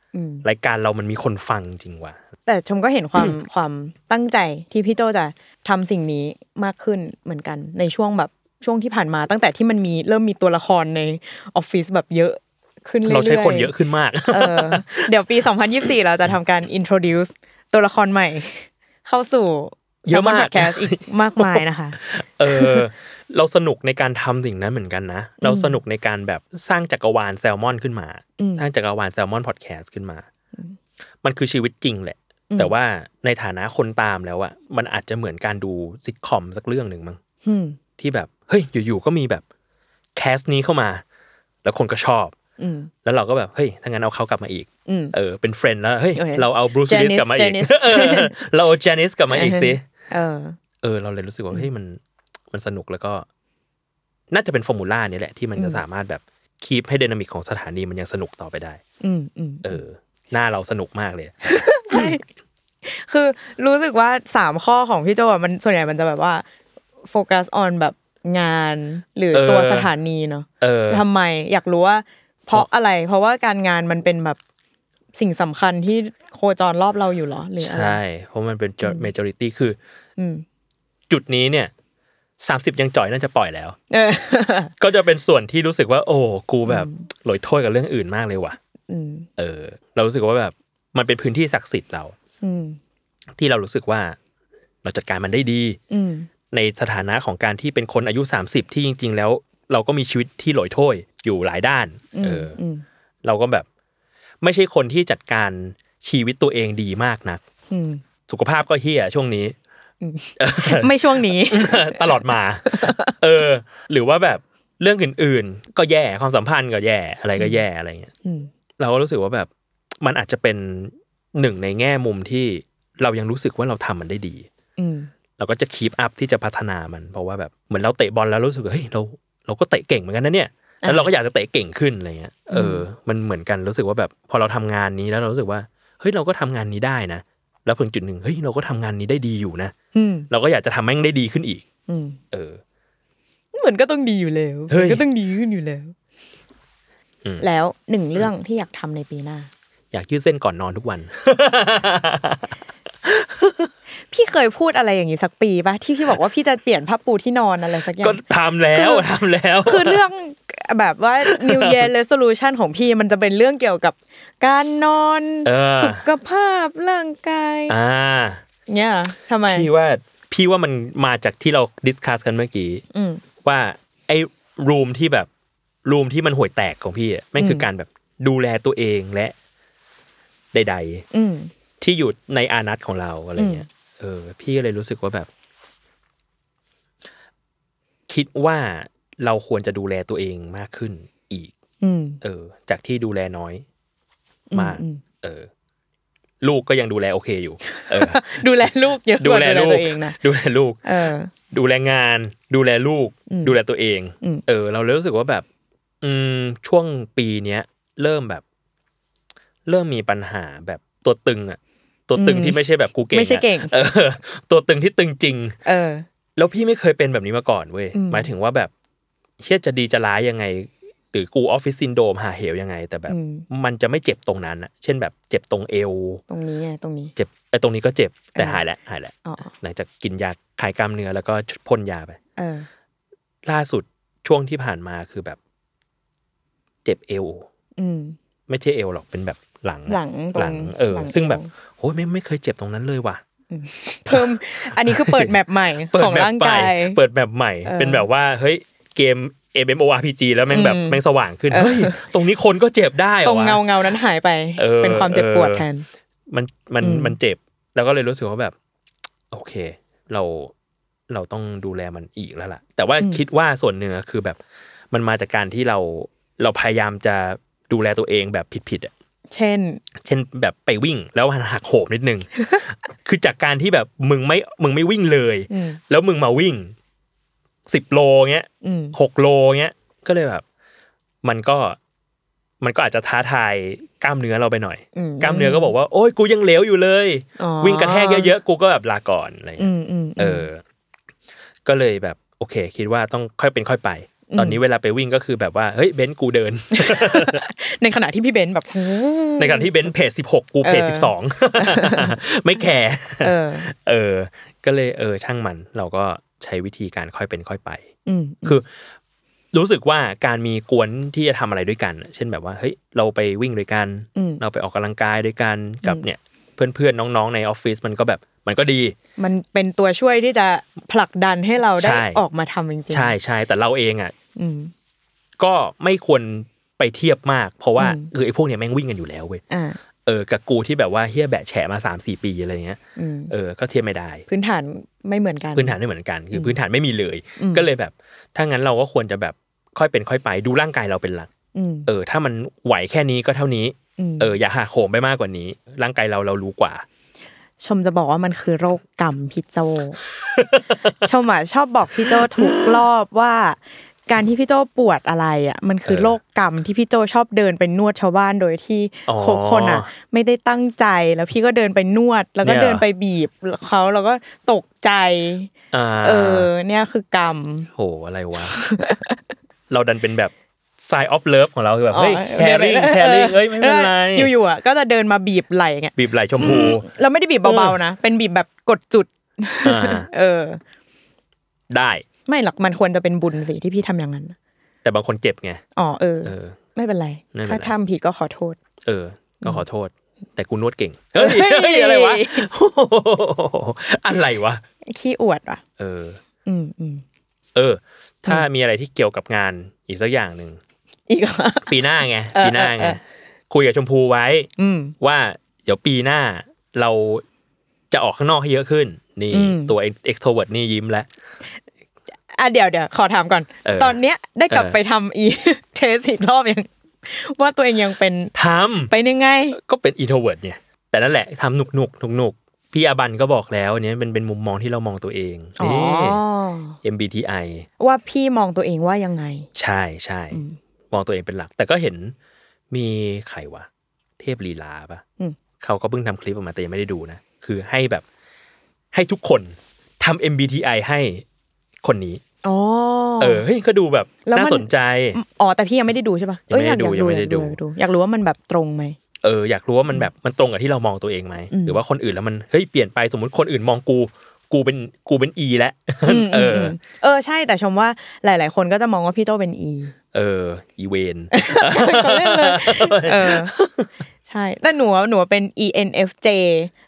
รายการเรามันมีคนฟังจริงว่ะแต่ชมก็เห็นความ ความตั้งใจที่พี่โจจะทำสิ่งนี้มากขึ้นเหมือนกันในช่วงแบบช่วงที่ผ่านมาตั้งแต่ที่มันมีเริ่มมีตัวละครในออฟฟิศแบบเยอะขึ้นเรื่อยๆเราใช้คนเยอะขึ้นมาก เดี๋ยวปี 2024 เราจะทำการ introduce ตัวละครใหม่เข้าสู่Salmon Podcast อีกมากมายนะคะเราสนุกในการทำสิ่งนั้นเหมือนกันนะเราสนุกในการแบบสร้างจักรวาลแซลมอนขึ้นมาสร้างจักรวาล Salmon Podcast ขึ้นมามันคือชีวิตจริงแหละแต่ว่าในฐานะคนตามแล้วอ่ะมันอาจจะเหมือนการดูซิทคอมสักเรื่องนึงมั้งที่แบบเฮ้ยอยู่ๆก็มีแบบแคสต์นี้เข้ามาแล้วคนก็ชอบแล้วเราก็แบบเฮ้ยถ้างั้นเอาเขากลับมาอีกเป็นเฟรนด์แล้วเฮ้ยเราเอาบรูซวิลลิสกลับมาอีกเราเอาเจนิสกลับมาอีกสิเราเลยรู้สึกว่าเฮ้ยมันสนุกแล้วก็น่าจะเป็นฟอร์มูล่านี้แหละที่มันจะสามารถแบบคีปให้ไดนามิกของสถานีมันยังสนุกต่อไปได้หน้าเราสนุกมากเลยใช่คือรู้สึกว่า3ข้อของพี่โจมันส่วนใหญ่มันจะแบบว่าโฟกัสออนแบบงานหรือตัวสถานีเนาะทำไมอยากรู้ว่าเพราะอะไรเพราะว่าการงานมันเป็นแบบสิ่งสำคัญที่โคจรรอบเราอยู่หรอหรืออะไรใช่เพราะมันเป็น majority คือจุดนี้เนี่ย30ยังจ่อยน่าจะปล่อยแล้วก็จะเป็นส่วนที่รู้สึกว่าโอ้กูแบบหลอยโทษกับเรื่องอื่นมากเลยว่ะเรารู้สึกว่าแบบมันเป็นพื้นที่ศักดิ์สิทธิ์เราที่เรารู้สึกว่าเราจัดการมันได้ดีในสถานะของการที่เป็นคนอายุ30ที่จริงๆแล้วเราก็มีชีวิตที่หลอยโทษอยู่หลายด้านเราก็แบบไม่ใช่คนที่จัดการชีวิตตัวเองดีมากนักสุขภาพก็เหี้ยช่วงนี้ไม่ช่วงนี้ ตลอดมาหรือว่าแบบเรื่องอื่นๆก็แย่ความสัมพันธ์ก็แย่อะไรก็แย่อะไรเงี้ยเราก็รู้สึกว่าแบบมันอาจจะเป็นหนึ่งในแง่มุมที่เรายังรู้สึกว่าเราทำมันได้ดีเราก็จะคีปอัพที่จะพัฒนามันเพราะว่าแบบเหมือนเราเตะบอลแล้วรู้สึกเฮ้ยเราก็เตะเก่งเหมือนกันนะเนี่ยแล้วเราก็อยากจะเตะเก่งขึ้นอะไรเงี้ยมันเหมือนกันรู้สึกว่าแบบพอเราทำงานนี้แล้วเรารู้สึกว่าเฮ้ยเราก็ทำงานนี้ได้นะ แล้วถึงจุดหนึ่งเฮ้ยเราก็ทำงานนี้ได้ดีอยู่นะเราก็อยากจะทำแม่งได้ดีขึ้นอีกเหมือนก็ต้องดีอยู่แล้วก็ต้องดีขึ้นอยู่แล้วแล้วหนึ่งเรื่องที่อยากทำในปีหน้าอยากยืดเส้นก่อนนอนทุกวันพี่เคยพูดอะไรอย่างนี้สักปีป่ะที่พี่บอกว่าพี่จะเปลี่ยนผ้าปูที่นอนอะไรสักอย่างก็ทำแล้วคือเรื่องแบบว่า New Year Resolution ของพี่มันจะเป็นเรื่องเกี่ยวกับการนอนสุขภาพร่างกายเนี่ยทำไมพี่ว่ามันมาจากที่เราดิสคัสกันเมื่อกี้ว่าไอ้รูมที่มันห่วยแตกของพี่แม่งคือการแบบดูแลตัวเองและใดๆที่อยู่ในอานัตของเราอะไรเงี้ยพี่เลยรู้สึกว่าแบบคิดว่าเราควรจะดูแลตัวเองมากขึ้นอีกจากที่ดูแลน้อยมากลูกก็ยังดูแลโอเคอยู่ดูแลลูกเยอะกว่าดูแลตัวเองนะดูแลลูกดูแลงานดูแลลูกดูแลตัวเองเราเลยรู้สึกว่าแบบช่วงปีเนี้ยเริ่มมีปัญหาแบบตัวตึงที่ไม่ใช่แบบกูเก่งไม่ใช่เก่งตัวตึงที่ตึงจริงแล้วพี่ไม่เคยเป็นแบบนี้มาก่อนเว้ยหมายถึงว่าแบบเชื่อจะดีจะร้ายยังไงหรือกูออฟฟิศซินโดรมหาเหวยังไงแต่แบบมันจะไม่เจ็บตรงนั้นอะเช่นแบบเจ็บตรงเอวตรงนี้เจ็บตรงนี้ก็เจ็บแต่หายแล้วหลังจากกินยาคลายกล้ามเนื้อแล้วก็พ่นยาไปล่าสุดช่วงที่ผ่านมาคือแบบเจ็บเอวไม่ใช่เอวหรอกเป็นแบบหลังซึ่งแบบโอ้ยไม่เคยเจ็บตรงนั้นเลยว่ะเพิ่มอันนี้คือเปิดแมปใหม่ของร่างกายเปิดแมปใหม่เป็นแบบว่าเฮ้ยเกมMMORPG แล้วแม่งสว่างขึ้นเฮ้ยตรงนี้คนก็เจ็บได้ว่ะตรงเงานั้นหายไปเป็นความเจ็บปวดแทนมันเจ็บแล้วก็เลยรู้สึกว่าแบบโอเคเราต้องดูแลมันอีกแล้วล่ะแต่ว่าคิดว่าส่วนหนึ่งคือแบบมันมาจากการที่เราพยายามจะดูแลตัวเองแบบผิดๆอ่ะเช่นแบบไปวิ่งแล้วหักโหมนิดนึงคือจากการที่แบบมึงไม่วิ่งเลยแล้วมึงมาวิ่ง10โลเงี้ย6โลเงี้ยก็เลยแบบมันก็อาจจะท้าทายกล้ามเนื้อเราไปหน่อยกล้ามเนื้อก็บอกว่าโอ๊ยกูยังเหลวอยู่เลยวิ่งกระแทกเยอะๆกูก็แบบลาก่อนอะไรเงี้ยก็เลยแบบโอเคคิดว่าต้องค่อยเป็นค่อยไปตอนนี้เวลาไปวิ่งก็คือแบบว่าเฮ้ยเบนซ์กูเดินในขณะที่พี่เบนซ์แบบในขณะที่เบนซ์เพจ16กูเพจ12ไม่แคร์ก็เลยช่างมันเราก็ใช้วิธีการค่อยเป็นค่อยไปคือรู้สึกว่าการมีกวนที่จะทำอะไรด้วยกันเช่นแบบว่าเฮ้ยเราไปวิ่งด้วยกันเราไปออกกำลังกายด้วยกันกับเนี่ยเพื่อนๆน้องๆในออฟฟิศมันก็แบบมันก็ดีมันเป็นตัวช่วยที่จะผลักดันให้เราได้ออกมาทำจริงๆใช่ๆแต่เราเองอ่ะก็ไม่ควรไปเทียบมากเพราะว่าคือไอ้พวกเนี่ยแม่งวิ่งกันอยู่แล้วเว้ยกับกูที่แบบว่าเฮี้ยแบะแฉะมา 3-4 ปีอะไรเงี้ยก็เทียบไม่ได้พื้นฐานไม่เหมือนกันคือพื้นฐานไม่มีเลยก็เลยแบบถ้างั้นเราก็ควรจะแบบค่อยเป็นค่อยไปดูร่างกายเราเป็นหลักถ้ามันไหวแค่นี้ก็เท่านี้อย่าหักโหมไปมากกว่านี้ร่างกายเรารู้กว่าชมจะบอกว่ามันคือโรคกรรมพี่โจ ชมอ่ะชอบบอกพี่โจทุกรอบว่าการที่พี่โจปวดอะไรอ่ะมันคือโรคกรรมที่พี่โจชอบเดินไปนวดชาวบ้านโดยที่คนอ่ะไม่ได้ตั้งใจแล้วพี่ก็เดินไปนวดแล้วก็เดินไปบีบเขาแล้วก็ตกใจเนี่ยคือกรรมโหอะไรวะ เราดันเป็นแบบsign of love ของเราคือแบบเฮ้ยแคร์ริ่งเอ้ยไม่เป็นไรอยู่ๆอ่ะก็จะเดินมาบีบไหล่เงี้ยบีบไหล่ชมพูเราไม่ได้บีบเบาๆนะเป็นบีบแบบกดจุดได้ไม่หรอกมันควรจะเป็นบุญสิที่พี่ทำอย่างนั้นแต่บางคนเจ็บไงไม่เป็นไรถ้าทำผิดก็ขอโทษก็ขอโทษแต่กูนวดเก่งเฮ้ยอะไรวะอะไรวะขี้อวดว่ะถ้ามีอะไรที่เกี่ยวกับงานอีกสักอย่างนึงอีกปีหน้าไงคุยกับชมพูไว้ว่าเดี๋ยวปีหน้าเราจะออกข้างนอกให้เยอะขึ้นนี่ตัว extrovert นี่ยิ้มแล้วเดี๋ยวขอถามก่อนตอนเนี้ยได้กลับไปทำอีเทสอีกรอบยังว่าตัวเองยังเป็นไปยังไงก็เป็น introvert เนี่ยแต่นั่นแหละทำหนุกพี่อาบันก็บอกแล้วเนี่ยมันเป็นมุมมองที่เรามองตัวเองนี่ MBTI ว่าพี่มองตัวเองว่ายังไงใช่ๆมองตัวเองเป็นหลักแต่ก็เห็นมีใครวะเทพลีลาป่ะเขาก็เพิ่งทำคลิปออกมาแต่ยังไม่ได้ดูนะ คือให้แบบให้ทุกคนทำ MBTI ให้คนนี้อ๋อเฮ้ยก็ดูแบบน่าสนใจอ๋อแต่พี่ยังไม่ได้ดูใช่ป่ะยังไม่ได้ดูอยากรู้ว่ามันแบบตรงไหมอยากรู้ว่ามันแบบมันตรงกับที่เรามองตัวเองไหมหรือว่าคนอื่นแล้วมันเฮ้ยเปลี่ยนไปสมมติคนอื่นมองกูเป็น E แล้วใช่แต่ชมว่าหลายๆคนก็จะมองว่าพี่โตเป็น E อีเวนก็เล่นเลยใช่แต่หนูเป็น ENFJ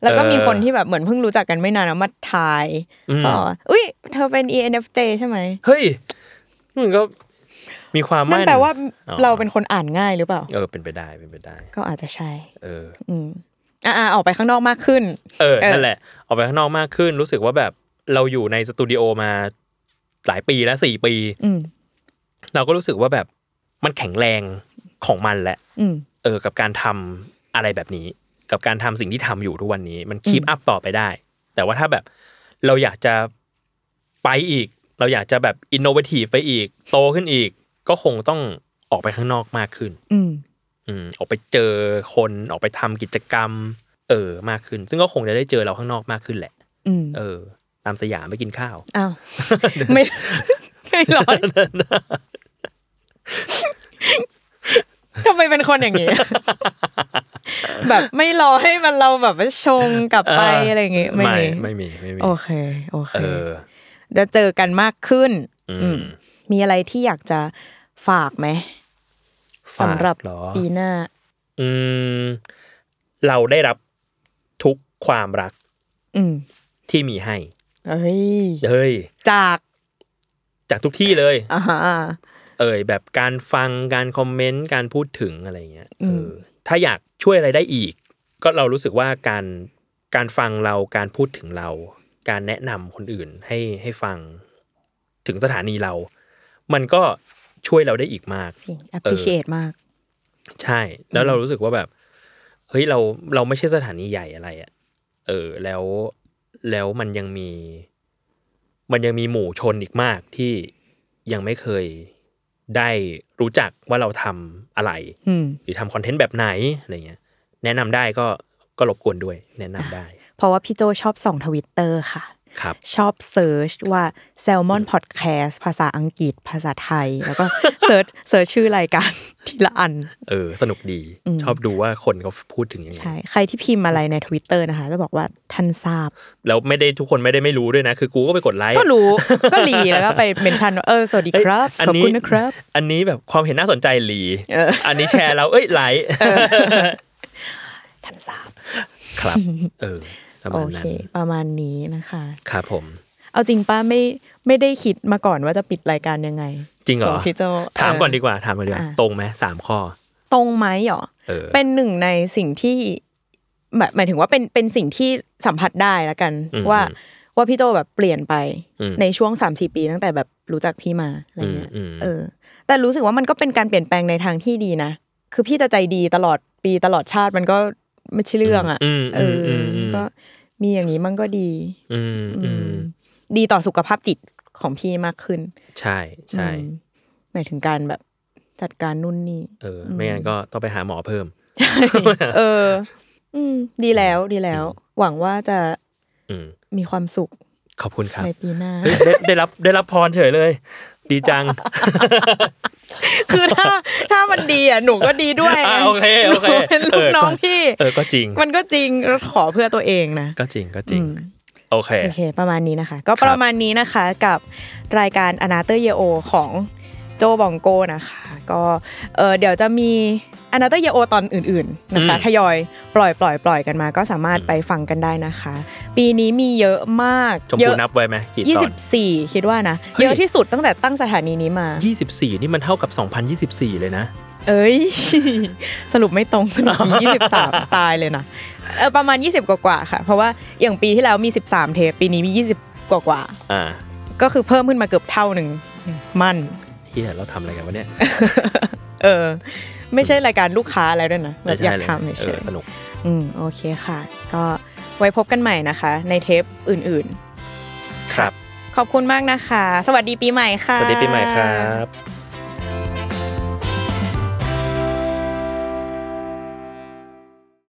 แล้วก็มีคนที่แบบเหมือนเพิ่งรู้จักกันไม่นานแล้วมาทายอ๋ออุ๊ยเธอเป็น ENFJ ใช่ไหมเฮ้ยมันก็มีความมั่นนั่นแปลว่าเราเป็นคนอ่านง่ายหรือเปล่าเป็นไปได้ก็อาจจะใช่ออกไปข้างนอกมากขึ้นนั่นแหละออกไปข้างนอกมากขึ้นรู้สึกว่าแบบเราอยู่ในสตูดิโอมาหลายปีแล้ว4ปีเราก็รู้สึกว่าแบบมันแข็งแรงของมันแหละกับการทำอะไรแบบนี้กับการทำสิ่งที่ทำอยู่ทุกวันนี้มันคีปอัพต่อไปได้แต่ว่าถ้าแบบเราอยากจะไปอีกเราอยากจะแบบอินโนเวทีฟไปอีกโตขึ้นอีกก็คงต้องออกไปข้างนอกมากขึ้นออกไปเจอคนออกไปทำกิจกรรมมากขึ้นซึ่งก็คงจะได้เจอเราข้างนอกมากขึ้นแหละตามสยามไปกินข้าวอ้าวไม่ร้อนทำไมเป็นคนอย่างนี้แบบไม่รอให้มันเราแบบชงกลับไปอะไรอย่างงี้ไม่มีโอเคจะเจอกันมากขึ้นมีอะไรที่อยากจะฝากไหมสำหรับปีหน้าเราได้รับทุกความรักที่มีให้เฮ้ยจากทุกที่เลยแบบการฟังการคอมเมนต์การพูดถึงอะไรเงี้ยถ้าอยากช่วยอะไรได้อีกก็เรารู้สึกว่าการฟังเราการพูดถึงเราการแนะนำคนอื่นให้ฟังถึงสถานีเรามันก็ช่วยเราได้อีกมาก appreciate มากใช่แล้วเรารู้สึกว่าแบบเฮ้ยเราไม่ใช่สถานีใหญ่อะไรอ่ะแล้วมันยังมีหมู่ชนอีกมากที่ยังไม่เคยได้รู้จักว่าเราทำอะไรหรือทำคอนเทนต์แบบไหนอะไรเงี้ยแนะนำได้ก็รบกวนด้วยแนะนำได้เพราะว่าพี่โจชอบส่อง Twitter ค่ะชอบเซิร์ชว่า Salmon Podcast ภาษาอังกฤษภาษาไทยแล้วก็เซิร์ชชื่อรายการทีละอันสนุกดีชอบดูว่าคนเขาพูดถึงยังไงใช่ใครที่พิมพ์อะไรใน Twitter นะคะจะบอกว่าท่านทราบแล้วไม่ได้ทุกคนไม่ได้ไม่รู้ด้วยนะคือกูก็ไปกดไลค์ก็รู้ก็หลีแล้วก็ไปเมนชั่นสวัสดีครับขอบคุณนะครับอันนี้แบบความเห็นน่าสนใจหลีอันนี้แชร์แล้วไลค์ท่านทราบครับโอเคประมาณนี้นะคะครับผมเอาจริงป้าไม่ได้คิดมาก่อนว่าจะปิดรายการยังไงจริงเหรอพี่โจถามก่อนดีกว่าถามมาเลยตรงไหม3ข้อตรงไหมหรอเป็นหนึ่งในสิ่งที่แบบหมายถึงว่าเป็นสิ่งที่สัมผัสได้แล้วกันว่าพี่โจแบบเปลี่ยนไปในช่วง 3-4 ปีตั้งแต่แบบรู้จักพี่มาอะไรเงี้ยแต่รู้สึกว่ามันก็เป็นการเปลี่ยนแปลงในทางที่ดีนะคือพี่จะใจดีตลอดปีตลอดชาติมันก็ไม่ใช่เรื่องอ่ะก็มีอย่างนี้มันก็ดีดีต่อสุขภาพจิตของพี่มากขึ้นใช่ใช่หมายถึงการแบบจัดการนู่นนี่ไม่งั้นก็ต้องไปหาหมอเพิ่มใช่ดีแล้วหวังว่าจะมีความสุขขอบคุณครับในปีหน้าได้รับพรเฉยเลยดีจังคือถ้ามันดีอ่ะหนูก็ดีด้วยโอเคเป็นลูกน้องพี่ก็จริงมันก็จริงเราขอเพื่อตัวเองนะก็จริงโอเคประมาณนี้นะคะก็ประมาณนี้นะคะกับรายการ Another Year Old ของโจบองโกนะคะก็เดี๋ยวจะมี Another Year Old ตอนอื่นๆนะคะทยอยปล่อยกันมาก็สามารถไปฟังกันได้นะคะปีนี้มีเยอะมากเยอะนับไว้มั้ยกี่ตอน24คิดว่านะเยอะที่สุดตั้งแต่ตั้งสถานีนี้มา24นี่มันเท่ากับ2024เลยนะเอ้ยสรุปไม่ตรงสรุปมี23ตายเลยนะประมาณ20กว่าค่ะเพราะว่าอย่างปีที่แล้วมี13เทปปีนี้มี20กว่าก็คือเพิ่มขึ้นมาเกือบเท่านึงมันเราทำอะไรกันวะเนี่ยไม่ใช่รายการลูกค้าอะไรด้วยนะแบบอยากทำเฉยๆสนุกโอเคค่ะก็ไว้พบกันใหม่นะคะในเทปอื่นๆครับขอบคุณมากนะคะสวัสดีปีใหม่ค่ะสวัสดีปีใหม่ครับ